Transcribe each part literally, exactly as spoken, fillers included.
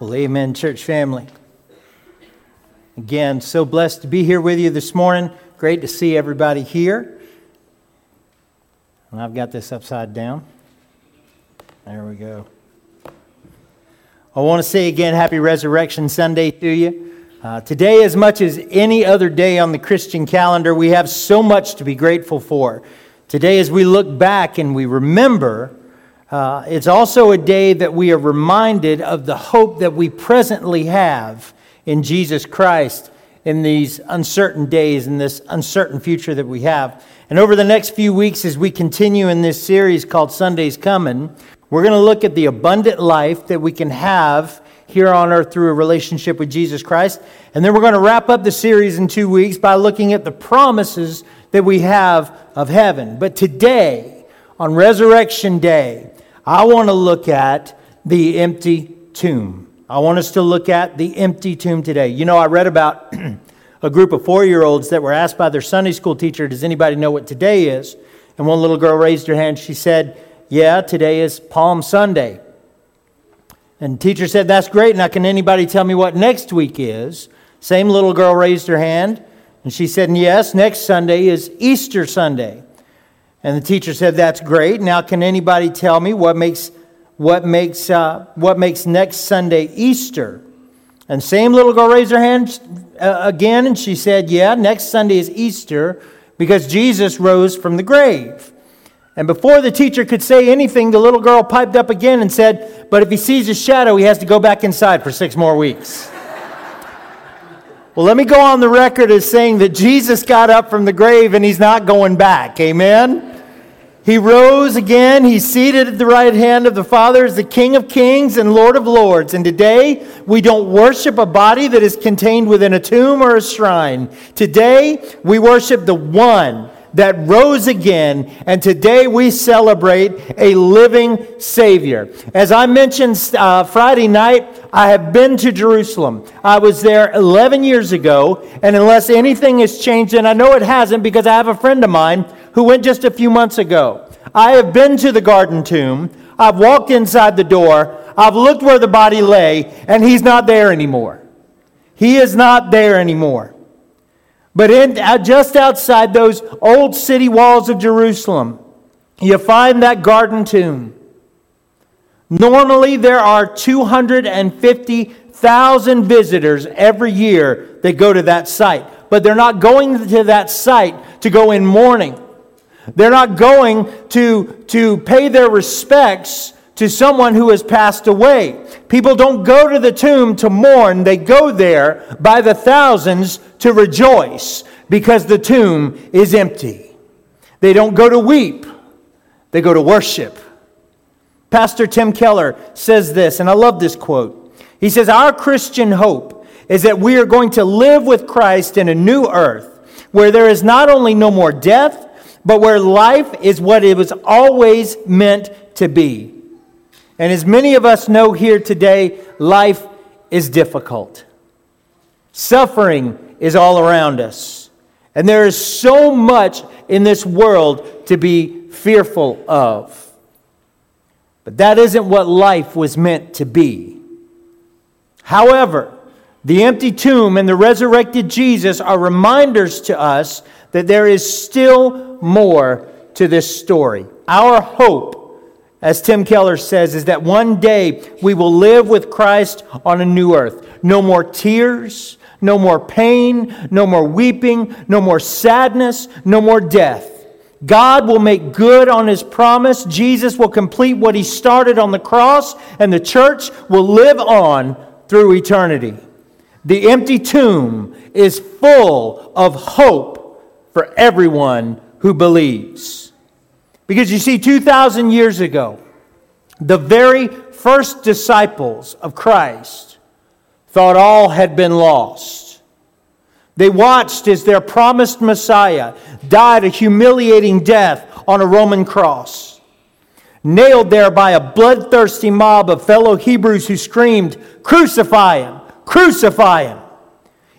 Well, amen, church family. Again, so blessed to be here with you this morning. Great to see everybody here. And I've got this upside down. There we go. I want to say again, happy Resurrection Sunday to you. Uh, today, as much as any other day on the Christian calendar, we have so much to be grateful for. Today, as we look back and we remember, Uh, it's also a day that we are reminded of the hope that we presently have in Jesus Christ in these uncertain days, in this uncertain future that we have. And over the next few weeks, as we continue in this series called Sunday's Coming, we're going to look at the abundant life that we can have here on earth through a relationship with Jesus Christ. And then we're going to wrap up the series in two weeks by looking at the promises that we have of heaven. But today, on Resurrection Day, I want to look at the empty tomb. I want us to look at the empty tomb today. You know, I read about a group of four-year-olds that were asked by their Sunday school teacher, does anybody know what today is? And one little girl raised her hand. She said, yeah, today is Palm Sunday. And the teacher said, that's great. Now, can anybody tell me what next week is? Same little girl raised her hand. And she said, yes, next Sunday is Easter Sunday. And the teacher said, that's great. Now, can anybody tell me what makes what makes, uh, what makes next Sunday Easter? And same little girl raised her hand uh, again, and she said, yeah, next Sunday is Easter because Jesus rose from the grave. And before the teacher could say anything, the little girl piped up again and said, but if he sees his shadow, he has to go back inside for six more weeks. Well, let me go on the record as saying that Jesus got up from the grave and he's not going back. Amen? He rose again. He's seated at the right hand of the Father as the King of Kings and Lord of Lords. And today, we don't worship a body that is contained within a tomb or a shrine. Today, we worship the one that rose again, and today we celebrate a living Savior. As I mentioned uh, Friday night, I have been to Jerusalem. I was there eleven years ago, and unless anything has changed, and I know it hasn't because I have a friend of mine who went just a few months ago. I have been to the Garden Tomb. I've walked inside the door. I've looked where the body lay, and he's not there anymore. He is not there anymore. But in, just outside those old city walls of Jerusalem, you find that garden tomb. Normally, there are two hundred fifty thousand visitors every year that go to that site. But they're not going to that site to go in mourning. They're not going to, to pay their respects to someone who has passed away. People don't go to the tomb to mourn. They go there by the thousands to rejoice because the tomb is empty. They don't go to weep. They go to worship. Pastor Tim Keller says this, and I love this quote. He says, our Christian hope is that we are going to live with Christ in a new earth where there is not only no more death, but where life is what it was always meant to be. And as many of us know here today, life is difficult. Suffering is all around us. And there is so much in this world to be fearful of. But that isn't what life was meant to be. However, the empty tomb and the resurrected Jesus are reminders to us that there is still more to this story. Our hope, as Tim Keller says, is that one day we will live with Christ on a new earth. No more tears, no more pain, no more weeping, no more sadness, no more death. God will make good on His promise. Jesus will complete what He started on the cross, and the church will live on through eternity. The empty tomb is full of hope for everyone who believes. Because you see, two thousand years ago, the very first disciples of Christ thought all had been lost. They watched as their promised Messiah died a humiliating death on a Roman cross, nailed there by a bloodthirsty mob of fellow Hebrews who screamed, "Crucify him! Crucify him!"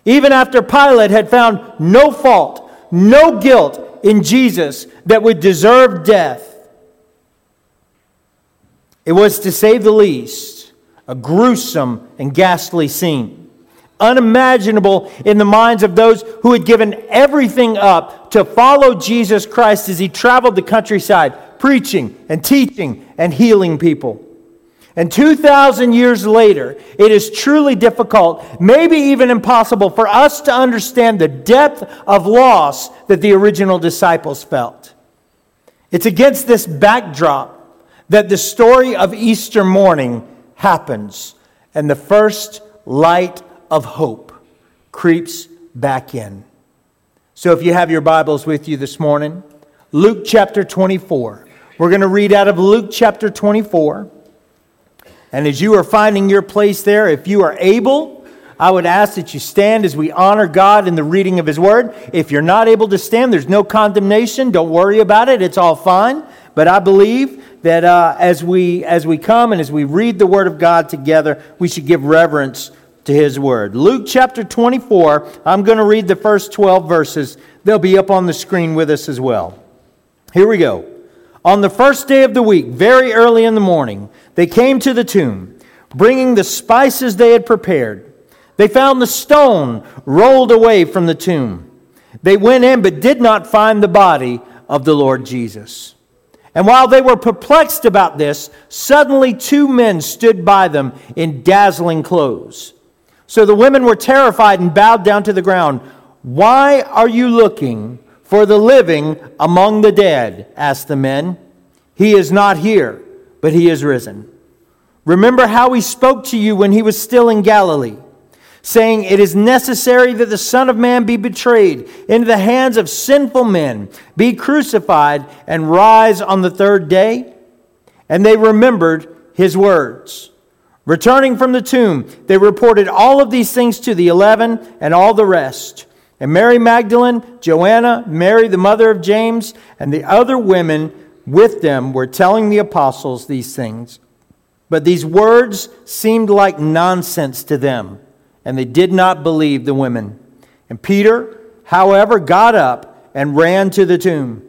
Even after Pilate had found no fault, no guilt in Jesus that would deserve death. It was, to say the least, a a gruesome and ghastly scene, unimaginable in the minds of those who had given everything up to follow Jesus Christ as he traveled the countryside, preaching and teaching and healing people. And two thousand years later, it is truly difficult, maybe even impossible, for us to understand the depth of loss that the original disciples felt. It's against this backdrop that the story of Easter morning happens, and the first light of hope creeps back in. So if you have your Bibles with you this morning, Luke chapter twenty-four. We're going to read out of Luke chapter twenty-four. And as you are finding your place there, if you are able, I would ask that you stand as we honor God in the reading of His Word. If you're not able to stand, there's no condemnation. Don't worry about it. It's all fine. But I believe that uh, as we as we come and as we read the Word of God together, we should give reverence to His Word. Luke chapter twenty-four, I'm going to read the first twelve verses. They'll be up on the screen with us as well. Here we go. On the first day of the week, very early in the morning, they came to the tomb, bringing the spices they had prepared. They found the stone rolled away from the tomb. They went in but did not find the body of the Lord Jesus. And while they were perplexed about this, suddenly two men stood by them in dazzling clothes. So the women were terrified and bowed down to the ground. "Why are you looking for the living among the dead?" asked the men. "He is not here, but he is risen. Remember how he spoke to you when he was still in Galilee, saying, 'It is necessary that the Son of Man be betrayed into the hands of sinful men, be crucified, and rise on the third day.' And they remembered his words. Returning from the tomb, they reported all of these things to the eleven and all the rest. And Mary Magdalene, Joanna, Mary the mother of James, and the other women with them were telling the apostles these things. But these words seemed like nonsense to them, and they did not believe the women. And Peter, however, got up and ran to the tomb.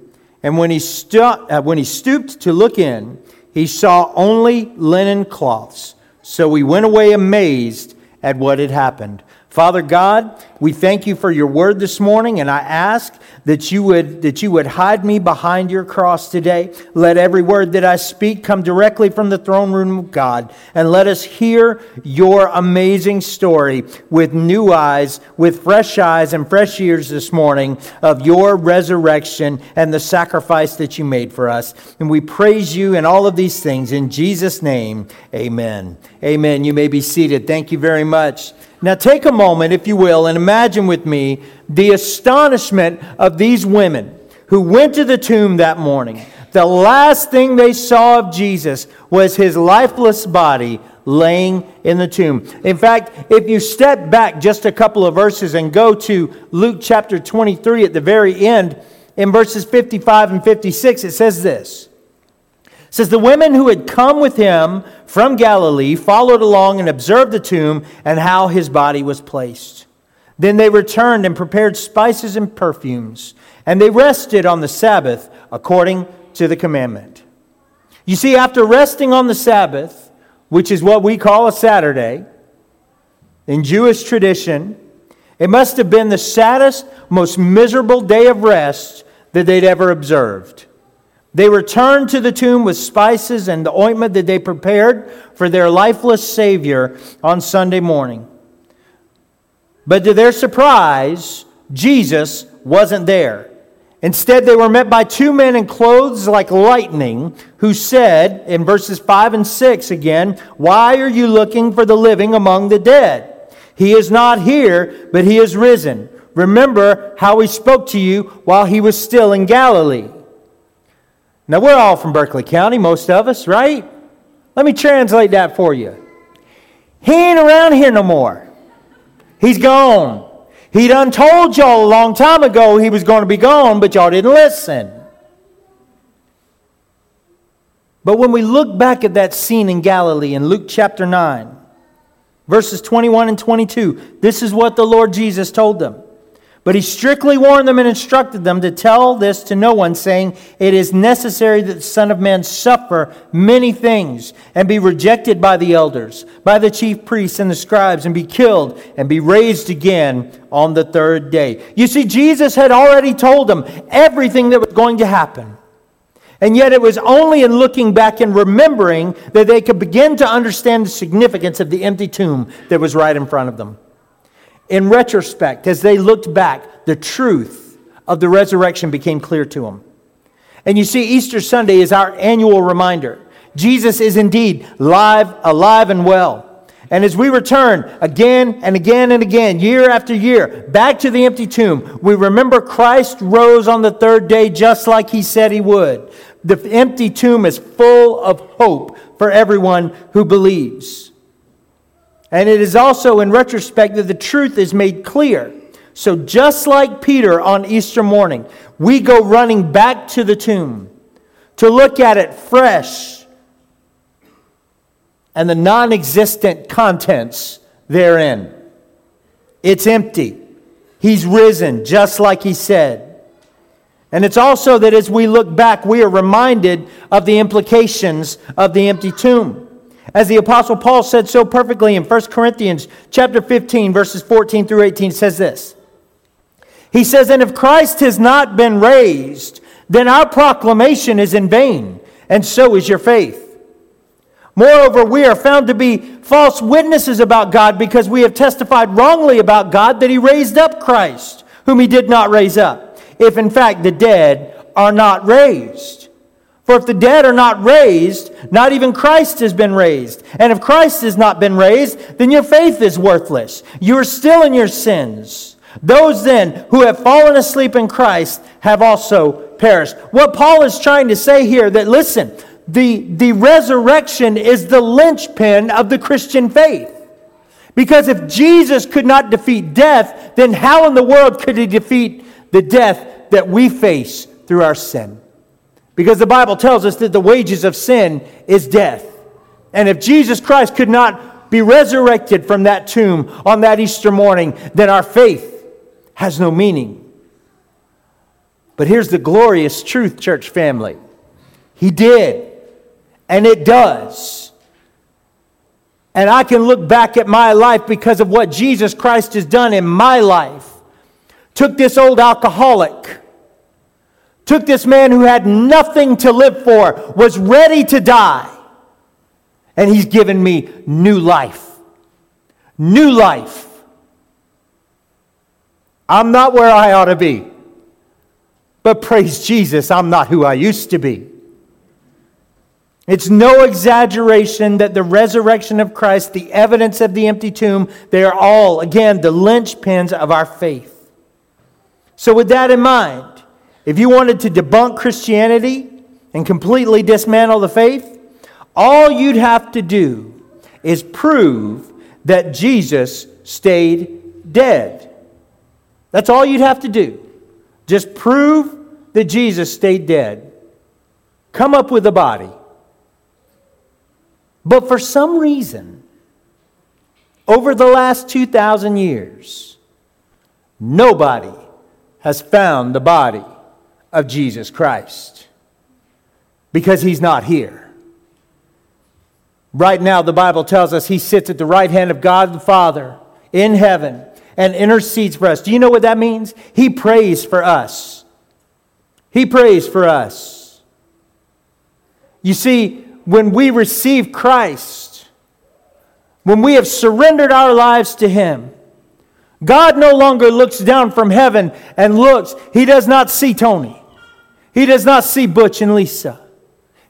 And when he, stu- uh, when he stooped to look in, he saw only linen cloths. So he went away amazed at what had happened." Father God, we thank you for your word this morning, and I ask that you would that you would hide me behind your cross today. Let every word that I speak come directly from the throne room of God, and let us hear your amazing story with new eyes, with fresh eyes and fresh ears this morning of your resurrection and the sacrifice that you made for us. And we praise you in all of these things. In Jesus' name, amen. Amen. You may be seated. Thank you very much. Now take a moment, if you will, and imagine with me the astonishment of these women who went to the tomb that morning. The last thing they saw of Jesus was his lifeless body laying in the tomb. In fact, if you step back just a couple of verses and go to Luke chapter twenty-three at the very end, in verses fifty-five and fifty-six, it says this. It says, "The women who had come with him from Galilee followed along and observed the tomb and how his body was placed. Then they returned and prepared spices and perfumes, and they rested on the Sabbath according to the commandment." You see, after resting on the Sabbath, which is what we call a Saturday, in Jewish tradition, it must have been the saddest, most miserable day of rest that they'd ever observed. They returned to the tomb with spices and the ointment that they prepared for their lifeless Savior on Sunday morning. But to their surprise, Jesus wasn't there. Instead, they were met by two men in clothes like lightning who said, in verses five and six again, "Why are you looking for the living among the dead? He is not here, but he is risen. Remember how he spoke to you while he was still in Galilee." Now, we're all from Berkeley County, most of us, right? Let me translate that for you. He ain't around here no more. He's gone. He done told y'all a long time ago he was going to be gone, but y'all didn't listen. But when we look back at that scene in Galilee in Luke chapter nine, verses twenty-one and twenty-two, this is what the Lord Jesus told them. But he strictly warned them and instructed them to tell this to no one, saying, it is necessary that the Son of Man suffer many things and be rejected by the elders, by the chief priests and the scribes, and be killed and be raised again on the third day. You see, Jesus had already told them everything that was going to happen. And yet it was only in looking back and remembering that they could begin to understand the significance of the empty tomb that was right in front of them. In retrospect, as they looked back, the truth of the resurrection became clear to them. And you see, Easter Sunday is our annual reminder. Jesus is indeed live, alive, and well. And as we return again and again and again, year after year, back to the empty tomb, we remember Christ rose on the third day just like he said he would. The empty tomb is full of hope for everyone who believes. And it is also in retrospect that the truth is made clear. So just like Peter on Easter morning, we go running back to the tomb to look at it fresh and the non-existent contents therein. It's empty. He's risen just like he said. And it's also that as we look back, we are reminded of the implications of the empty tomb. As the Apostle Paul said so perfectly in First Corinthians chapter fifteen, verses fourteen through eighteen, says this. He says, and if Christ has not been raised, then our proclamation is in vain, and so is your faith. Moreover, we are found to be false witnesses about God, because we have testified wrongly about God that he raised up Christ, whom he did not raise up, if in fact the dead are not raised. For if the dead are not raised, not even Christ has been raised. And if Christ has not been raised, then your faith is worthless. You are still in your sins. Those then who have fallen asleep in Christ have also perished. What Paul is trying to say here, that listen, the, the resurrection is the linchpin of the Christian faith. Because if Jesus could not defeat death, then how in the world could he defeat the death that we face through our sin? Because the Bible tells us that the wages of sin is death. And if Jesus Christ could not be resurrected from that tomb on that Easter morning, then our faith has no meaning. But here's the glorious truth, church family. He did. And it does. And I can look back at my life because of what Jesus Christ has done in my life. Took this old alcoholic, took this man who had nothing to live for, was ready to die, and he's given me new life. New life. I'm not where I ought to be, but praise Jesus, I'm not who I used to be. It's no exaggeration that the resurrection of Christ, the evidence of the empty tomb, they are all, again, the linchpins of our faith. So with that in mind, if you wanted to debunk Christianity and completely dismantle the faith, all you'd have to do is prove that Jesus stayed dead. That's all you'd have to do. Just prove that Jesus stayed dead. Come up with a body. But for some reason, over the last two thousand years, nobody has found the body of Jesus Christ, because he's not here. Right now, the Bible tells us he sits at the right hand of God the Father in heaven and intercedes for us. Do you know what that means? He prays for us. He prays for us. You see, when we receive Christ, when we have surrendered our lives to him, God no longer looks down from heaven and looks. He does not see Tony. He does not see Butch and Lisa.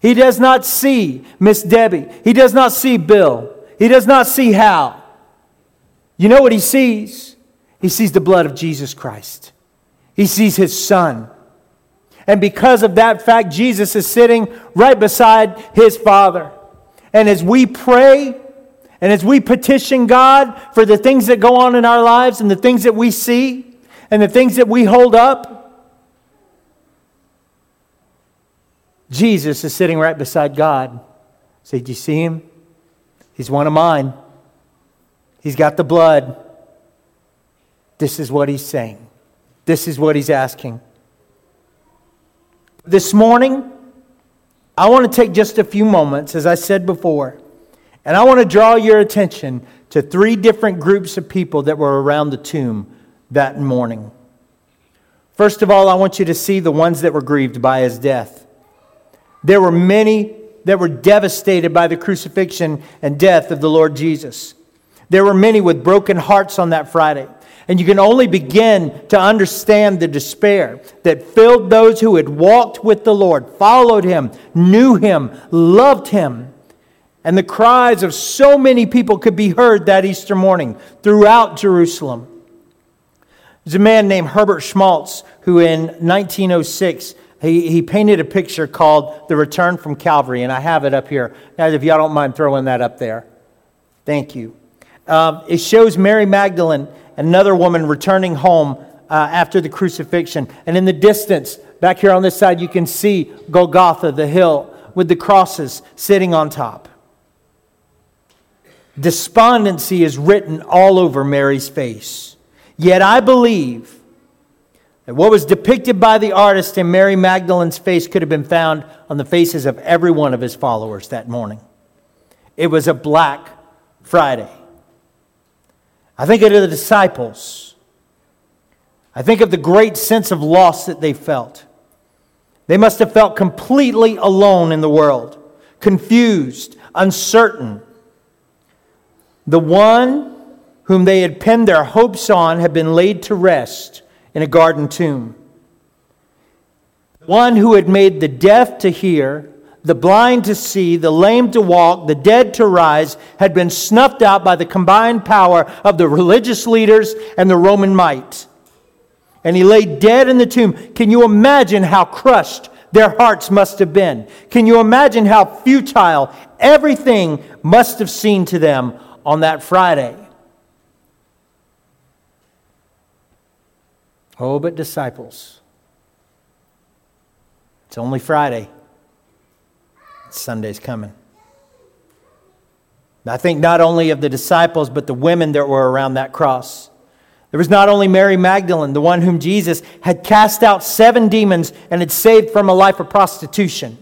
He does not see Miss Debbie. He does not see Bill. He does not see Hal. You know what he sees? He sees the blood of Jesus Christ. He sees his Son. And because of that fact, Jesus is sitting right beside his Father. And as we pray, and as we petition God for the things that go on in our lives and the things that we see and the things that we hold up, Jesus is sitting right beside God. Say, do you see him? He's one of mine. He's got the blood. This is what he's saying. This is what he's asking. This morning, I want to take just a few moments, as I said before, and I want to draw your attention to three different groups of people that were around the tomb that morning. First of all, I want you to see the ones that were grieved by his death. There were many that were devastated by the crucifixion and death of the Lord Jesus. There were many with broken hearts on that Friday. And you can only begin to understand the despair that filled those who had walked with the Lord, followed Him, knew Him, loved Him. And the cries of so many people could be heard that Easter morning throughout Jerusalem. There's a man named Herbert Schmaltz who in nineteen oh six, he, he painted a picture called The Return from Calvary. And I have it up here. Now, if y'all don't mind throwing that up there. Thank you. Uh, it shows Mary Magdalene, another woman, returning home uh, after the crucifixion. And in the distance, back here on this side, you can see Golgotha, the hill, with the crosses sitting on top. Despondency is written all over Mary's face. Yet I believe that what was depicted by the artist in Mary Magdalene's face could have been found on the faces of every one of his followers that morning. It was a Black Friday. I think of the disciples. I think of the great sense of loss that they felt. They must have felt completely alone in the world, confused, uncertain. The one whom they had pinned their hopes on had been laid to rest in a garden tomb. One who had made the deaf to hear, the blind to see, the lame to walk, the dead to rise, had been snuffed out by the combined power of the religious leaders and the Roman might. And he lay dead in the tomb. Can you imagine how crushed their hearts must have been? Can you imagine how futile everything must have seemed to them on that Friday? Oh, but disciples, it's only Friday. Sunday's coming. I think not only of the disciples, but the women that were around that cross. There was not only Mary Magdalene, the one whom Jesus had cast out seven demons and had saved from a life of prostitution.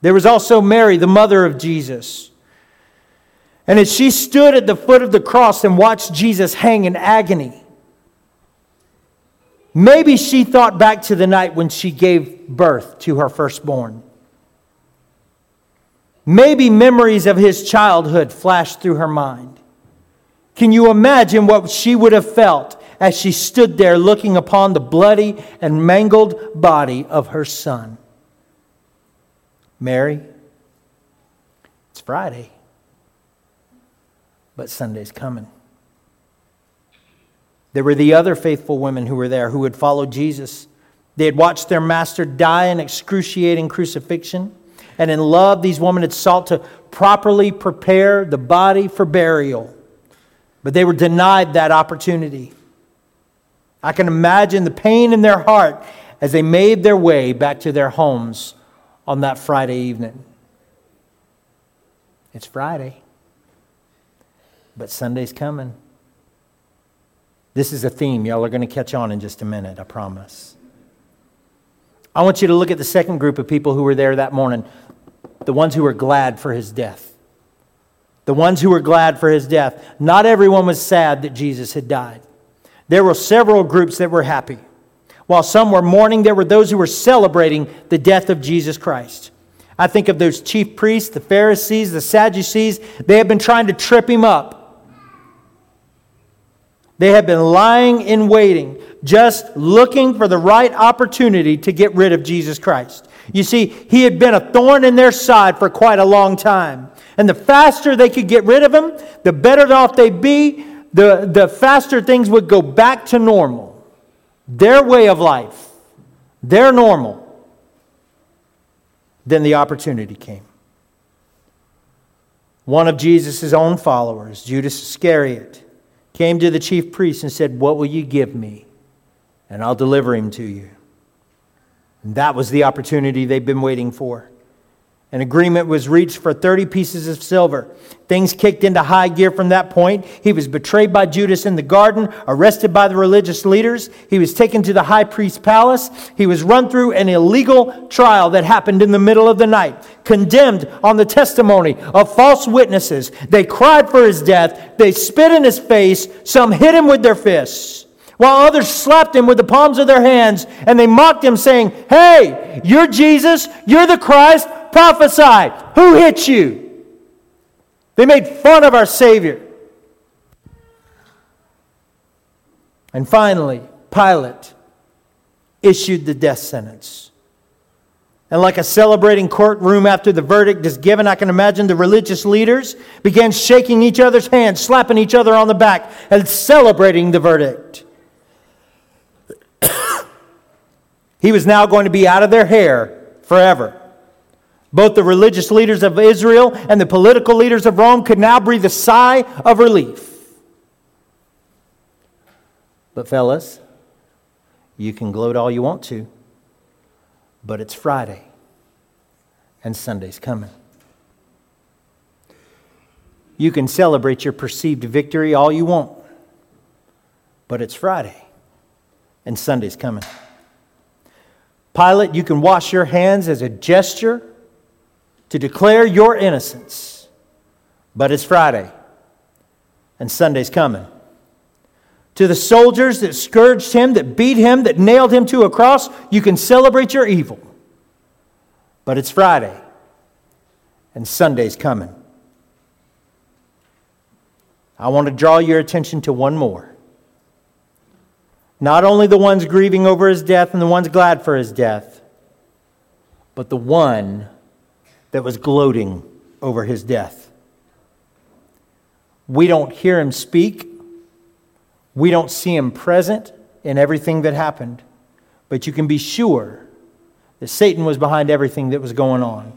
There was also Mary, the mother of Jesus. And as she stood at the foot of the cross and watched Jesus hang in agony, maybe she thought back to the night when she gave birth to her firstborn. Maybe memories of his childhood flashed through her mind. Can you imagine what she would have felt as she stood there looking upon the bloody and mangled body of her son? Mary, it's Friday, but Sunday's coming. There were the other faithful women who were there who had followed Jesus. They had watched their master die in excruciating crucifixion. And in love, these women had sought to properly prepare the body for burial. But they were denied that opportunity. I can imagine the pain in their heart as they made their way back to their homes on that Friday evening. It's Friday, but Sunday's coming. This is a theme. Y'all are going to catch on in just a minute, I promise. I want you to look at the second group of people who were there that morning. The ones who were glad for his death. The ones who were glad for his death. Not everyone was sad that Jesus had died. There were several groups that were happy. While some were mourning, there were those who were celebrating the death of Jesus Christ. I think of those chief priests, the Pharisees, the Sadducees. They had been trying to trip him up. They had been lying in waiting, just looking for the right opportunity to get rid of Jesus Christ. You see, he had been a thorn in their side for quite a long time. And the faster they could get rid of him, the better off they'd be, the, the faster things would go back to normal. Their way of life, their normal. Then the opportunity came. One of Jesus' own followers, Judas Iscariot, came to the chief priest and said, "What will you give me? And I'll deliver him to you." And that was the opportunity they'd been waiting for. An agreement was reached for thirty pieces of silver. Things kicked into high gear from that point. He was betrayed by Judas in the garden, arrested by the religious leaders. He was taken to the high priest's palace. He was run through an illegal trial that happened in the middle of the night, condemned on the testimony of false witnesses. They cried for his death. They spit in his face. Some hit him with their fists, while others slapped him with the palms of their hands, and they mocked him, saying, "Hey, you're Jesus, you're the Christ, prophesy. Who hit you?" They made fun of our Savior. And finally, Pilate issued the death sentence. And like a celebrating courtroom after the verdict is given, I can imagine the religious leaders began shaking each other's hands, slapping each other on the back, and celebrating the verdict. He was now going to be out of their hair forever. Both the religious leaders of Israel and the political leaders of Rome could now breathe a sigh of relief. But fellas, you can gloat all you want to, but it's Friday, and Sunday's coming. You can celebrate your perceived victory all you want, but it's Friday, and Sunday's coming. Pilate, you can wash your hands as a gesture to declare your innocence, but it's Friday, and Sunday's coming. To the soldiers that scourged him, that beat him, that nailed him to a cross, you can celebrate your evil, but it's Friday, and Sunday's coming. I want to draw your attention to one more. Not only the ones grieving over his death and the ones glad for his death, but the one that was gloating over his death. We don't hear him speak. We don't see him present in everything that happened. But you can be sure that Satan was behind everything that was going on.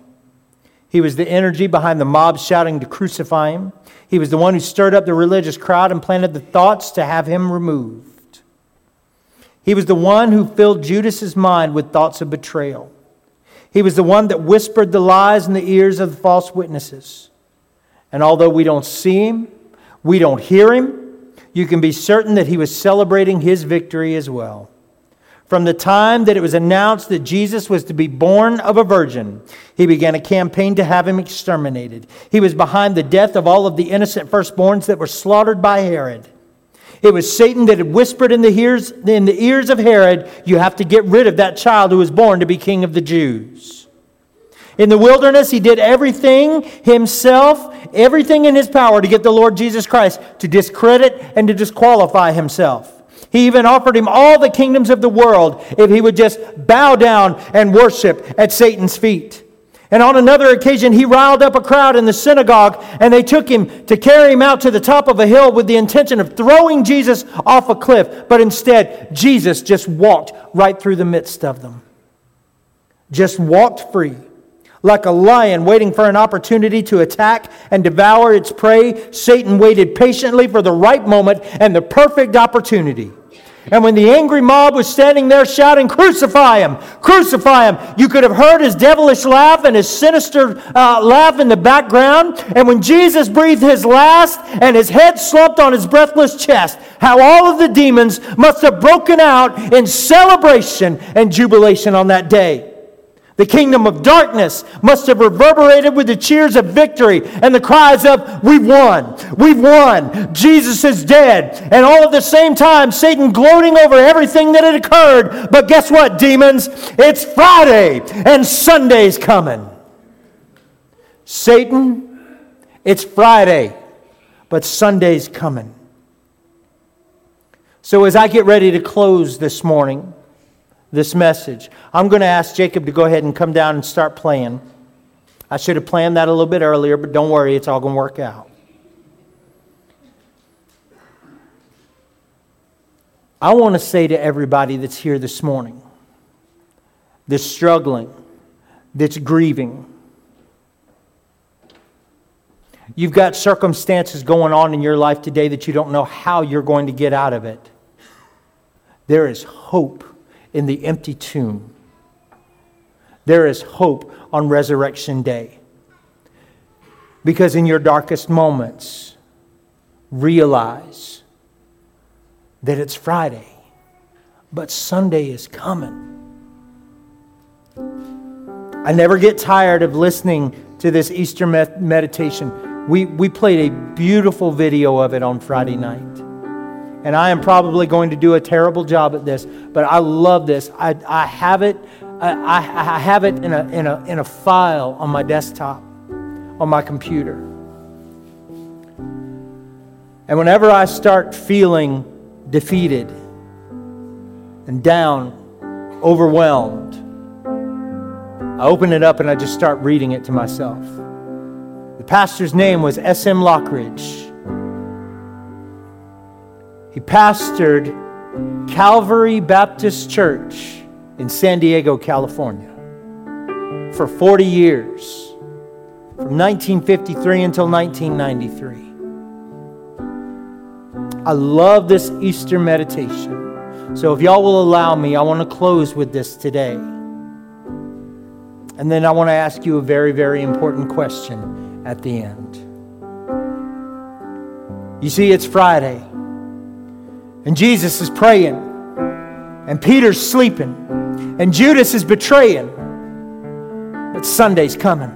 He was the energy behind the mob shouting to crucify him. He was the one who stirred up the religious crowd and planted the thoughts to have him removed. He was the one who filled Judas's mind with thoughts of betrayal. He was the one that whispered the lies in the ears of the false witnesses. And although we don't see him, we don't hear him, you can be certain that he was celebrating his victory as well. From the time that it was announced that Jesus was to be born of a virgin, he began a campaign to have him exterminated. He was behind the death of all of the innocent firstborns that were slaughtered by Herod. It was Satan that had whispered in the, ears, in the ears of Herod, "You have to get rid of that child who was born to be king of the Jews." In the wilderness, he did everything himself, everything in his power to get the Lord Jesus Christ to discredit and to disqualify himself. He even offered him all the kingdoms of the world if he would just bow down and worship at Satan's feet. And on another occasion, he riled up a crowd in the synagogue, and they took him to carry him out to the top of a hill with the intention of throwing Jesus off a cliff. But instead, Jesus just walked right through the midst of them. Just walked free, like a lion waiting for an opportunity to attack and devour its prey. Satan waited patiently for the right moment and the perfect opportunity. And when the angry mob was standing there shouting, "Crucify him! Crucify him!" you could have heard his devilish laugh and his sinister uh, laugh in the background. And when Jesus breathed his last and his head slumped on his breathless chest, how all of the demons must have broken out in celebration and jubilation on that day. The kingdom of darkness must have reverberated with the cheers of victory and the cries of, "We've won! We've won! Jesus is dead!" And all at the same time, Satan gloating over everything that had occurred. But guess what, demons? It's Friday, and Sunday's coming. Satan, it's Friday, but Sunday's coming. So as I get ready to close this morning, this message, I'm going to ask Jacob to go ahead and come down and start playing. I should have planned that a little bit earlier, but don't worry, it's all going to work out. I want to say to everybody that's here this morning, that's struggling, that's grieving, you've got circumstances going on in your life today that you don't know how you're going to get out of it. There is hope in the empty tomb. There is hope on Resurrection Day. Because in your darkest moments, realize that it's Friday, but Sunday is coming. I never get tired of listening to this Easter med- meditation. We, we played a beautiful video of it on Friday night. And I am probably going to do a terrible job at this, but I love this. I, I have it I, I have it in a, in a, in a file on my desktop, on my computer. And whenever I start feeling defeated and down, overwhelmed, I open it up and I just start reading it to myself. The pastor's name was S M Lockridge. He pastored Calvary Baptist Church in San Diego, California for forty years, from nineteen fifty-three until nineteen ninety-three. I love this Easter meditation. So if y'all will allow me, I want to close with this today. And then I want to ask you a very, very important question at the end. You see, it's Friday, and Jesus is praying, and Peter's sleeping, and Judas is betraying, but Sunday's coming.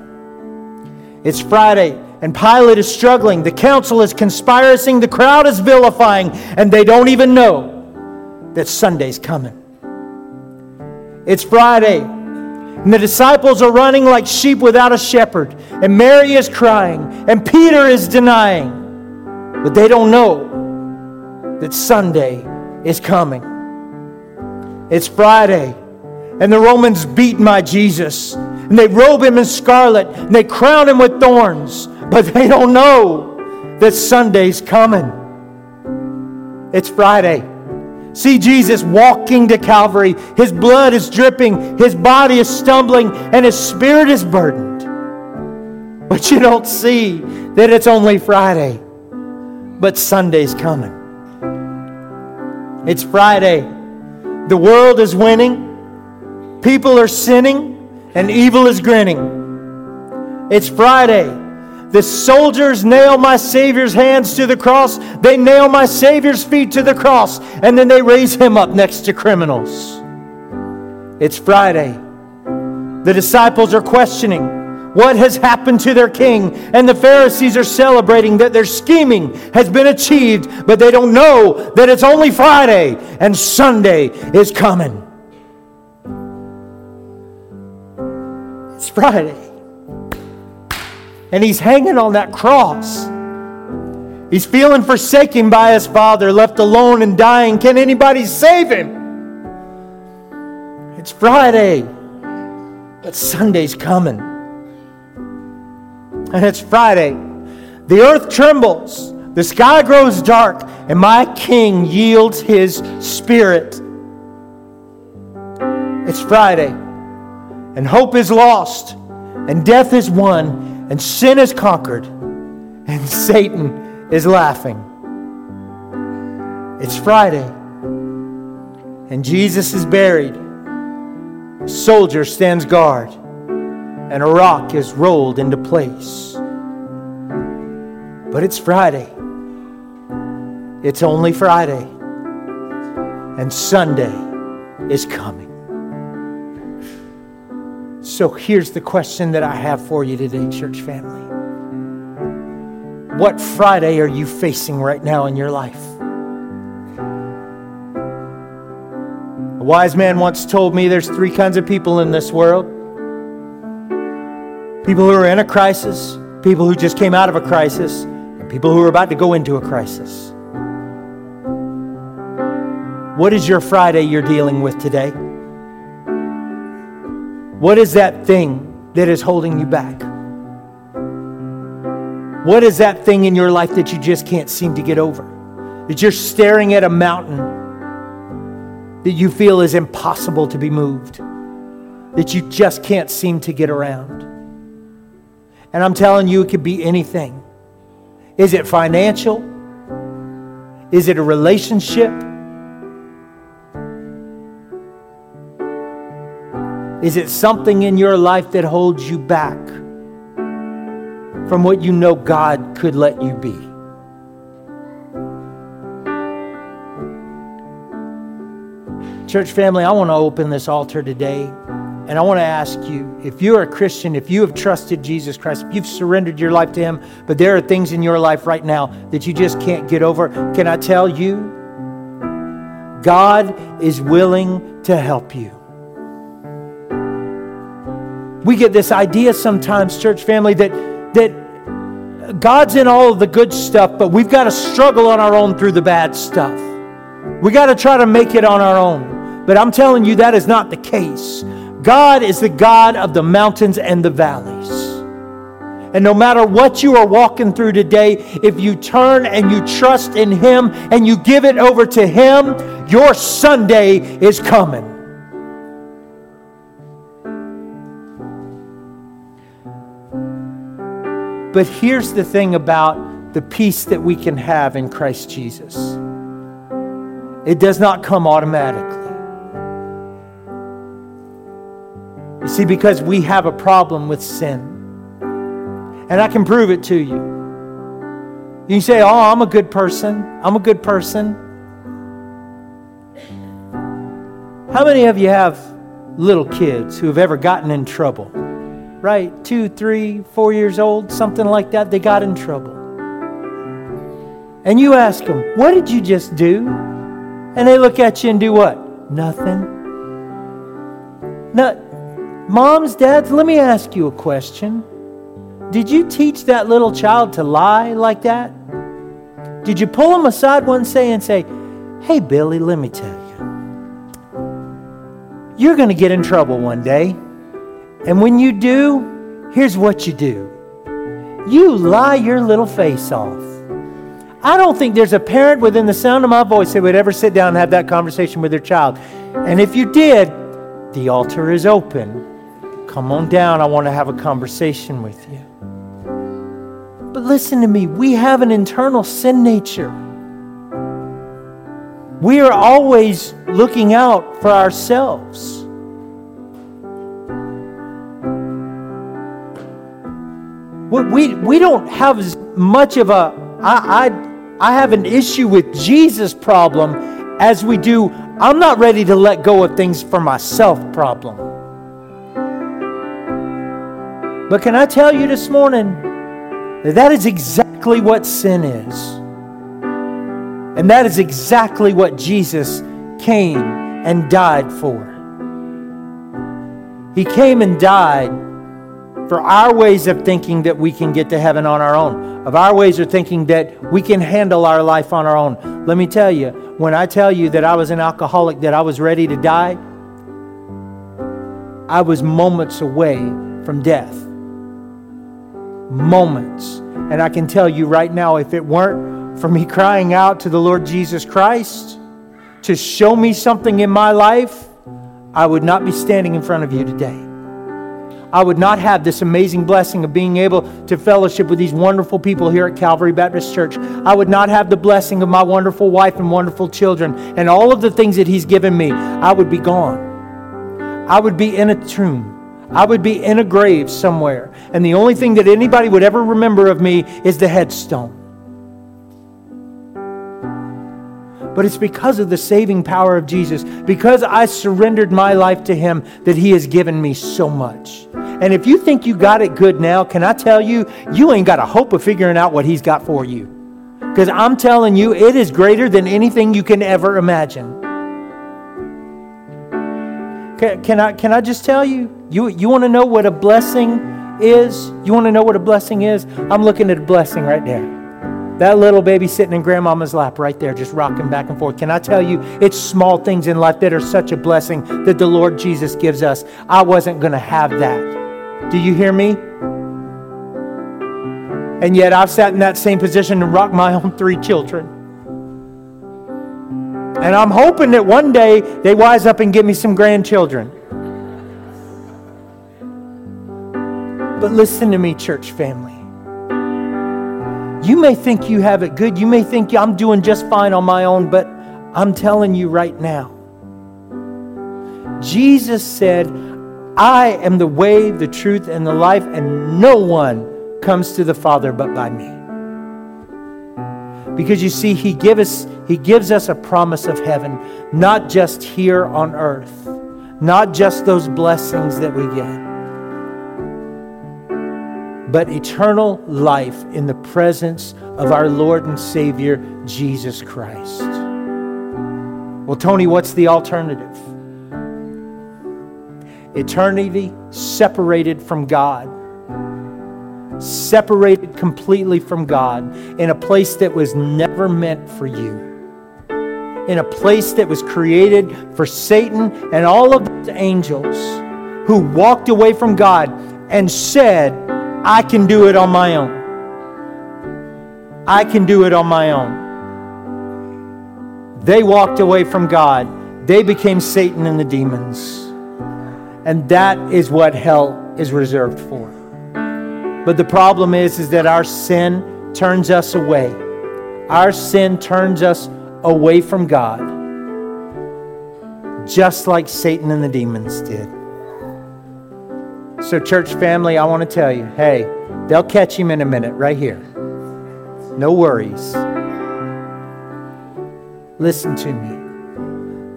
It's Friday, and Pilate is struggling, the council is conspiring, the crowd is vilifying, and they don't even know that Sunday's coming. It's Friday, and the disciples are running like sheep without a shepherd. And Mary is crying. And Peter is denying. But they don't know that Sunday is coming. It's Friday. And the Romans beat my Jesus. And they robe him in scarlet. And they crown him with thorns. But they don't know that Sunday's coming. It's Friday. See Jesus walking to Calvary. His blood is dripping. His body is stumbling. And His spirit is burdened. But you don't see that it's only Friday. But Sunday's coming. It's Friday. The world is winning. People are sinning. And evil is grinning. It's Friday. The soldiers nail my Savior's hands to the cross. They nail my Savior's feet to the cross. And then they raise Him up next to criminals. It's Friday. The disciples are questioning what has happened to their King. And the Pharisees are celebrating that their scheming has been achieved. But they don't know that it's only Friday. And Sunday is coming. It's Friday. And He's hanging on that cross. He's feeling forsaken by His Father, left alone and dying. Can anybody save Him? It's Friday, but Sunday's coming. And it's Friday. The earth trembles, the sky grows dark, and my King yields His Spirit. It's Friday, and hope is lost, and death is won. And sin is conquered. And Satan is laughing. It's Friday. And Jesus is buried. A soldier stands guard. And a rock is rolled into place. But it's Friday. It's only Friday. And Sunday is coming. So here's the question that I have for you today, church family. What Friday are you facing right now in your life? A wise man once told me there's three kinds of people in this world. People who are in a crisis, people who just came out of a crisis, and people who are about to go into a crisis. What is your Friday you're dealing with today? What is that thing that is holding you back? What is that thing in your life that you just can't seem to get over? That you're staring at a mountain that you feel is impossible to be moved. That you just can't seem to get around. And I'm telling you, it could be anything. Is it financial? Is it a relationship? Is it something in your life that holds you back from what you know God could let you be? Church family, I want to open this altar today, and I want to ask you, if you're a Christian, if you have trusted Jesus Christ, if you've surrendered your life to Him, but there are things in your life right now that you just can't get over, can I tell you, God is willing to help you. We get this idea sometimes, church family, that that God's in all of the good stuff, but we've got to struggle on our own through the bad stuff. We got to try to make it on our own. But I'm telling you, that is not the case. God is the God of the mountains and the valleys. And no matter what you are walking through today, if you turn and you trust in Him and you give it over to Him, your Sunday is coming. But here's the thing about the peace that we can have in Christ Jesus. It does not come automatically. You see, because we have a problem with sin. And I can prove it to you. You can say, oh, I'm a good person. I'm a good person. How many of you have little kids who have ever gotten in trouble? Right? Two, three, four years old, something like that. They got in trouble. And you ask them, what did you just do? And they look at you and do what? Nothing. Now, moms, dads, let me ask you a question. Did you teach that little child to lie like that? Did you pull him aside one day and say, hey, Billy, let me tell you, you're going to get in trouble one day. And when you do, here's what you do. You lie your little face off. I don't think there's a parent within the sound of my voice that would ever sit down and have that conversation with their child. And if you did, the altar is open. Come on down. I want to have a conversation with you. But listen to me. We have an internal sin nature. We are always looking out for ourselves. We, we don't have as much of a, I, I, I have an issue with Jesus problem as we do, I'm not ready to let go of things for myself problem. But can I tell you this morning, that that is exactly what sin is. And that is exactly what Jesus came and died for. He came and died for our ways of thinking that we can get to heaven on our own, of our ways of thinking that we can handle our life on our own. Let me tell you, when I tell you that I was an alcoholic, that I was ready to die, I was moments away from death. Moments. And I can tell you right now, if it weren't for me crying out to the Lord Jesus Christ to show me something in my life, I would not be standing in front of you today. I would not have this amazing blessing of being able to fellowship with these wonderful people here at Calvary Baptist Church. I would not have the blessing of my wonderful wife and wonderful children and all of the things that He's given me. I would be gone. I would be in a tomb. I would be in a grave somewhere. And the only thing that anybody would ever remember of me is the headstone. But it's because of the saving power of Jesus, because I surrendered my life to Him, that He has given me so much. And if you think you got it good now, can I tell you, you ain't got a hope of figuring out what He's got for you. Because I'm telling you, it is greater than anything you can ever imagine. Can, can I, can I just tell you, you, you want to know what a blessing is? You want to know what a blessing is? I'm looking at a blessing right there. That little baby sitting in grandmama's lap right there, just rocking back and forth. Can I tell you, it's small things in life that are such a blessing that the Lord Jesus gives us. I wasn't going to have that. Do you hear me? And yet I've sat in that same position and rocked my own three children. And I'm hoping that one day they wise up and give me some grandchildren. But listen to me, church family. You may think you have it good. You may think I'm doing just fine on my own, but I'm telling you right now, Jesus said, I am the way, the truth, and the life, and no one comes to the Father but by me. Because you see, he, give us, he gives us a promise of heaven, not just here on earth, not just those blessings that we get, but eternal life in the presence of our Lord and Savior, Jesus Christ. Well, Tony, what's the alternative? Eternity separated from God, separated completely from God, in a place that was never meant for you, in a place that was created for Satan and all of the angels who walked away from God and said, I can do it on my own. I can do it on my own. They walked away from God. They became Satan and the demons. And that is what hell is reserved for. But the problem is, is that our sin turns us away. Our sin turns us away from God, just like Satan and the demons did. So church family, I want to tell you, hey, they'll catch him in a minute right here. No worries. Listen to me.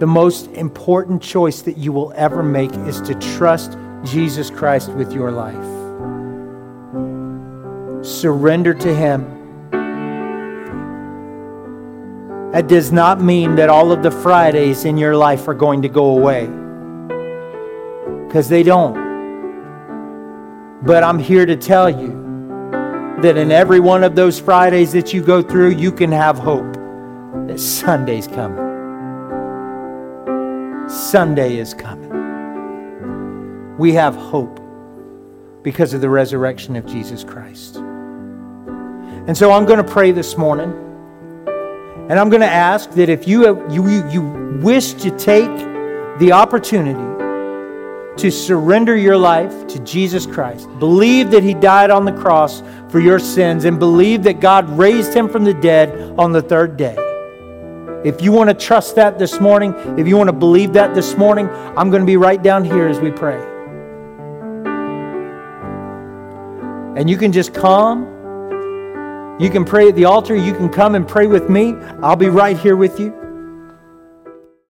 The most important choice that you will ever make is to trust Jesus Christ with your life. Surrender to Him. That does not mean that all of the Fridays in your life are going to go away, because they don't. But I'm here to tell you that in every one of those Fridays that you go through, you can have hope that Sunday's coming. Sunday is coming. We have hope because of the resurrection of Jesus Christ. And so I'm going to pray this morning. And I'm going to ask that if you, have, you, you, you wish to take the opportunity to surrender your life to Jesus Christ, believe that He died on the cross for your sins, and believe that God raised Him from the dead on the third day. If you want to trust that this morning, if you want to believe that this morning, I'm going to be right down here as we pray. And you can just come. You can pray at the altar. You can come and pray with me. I'll be right here with you.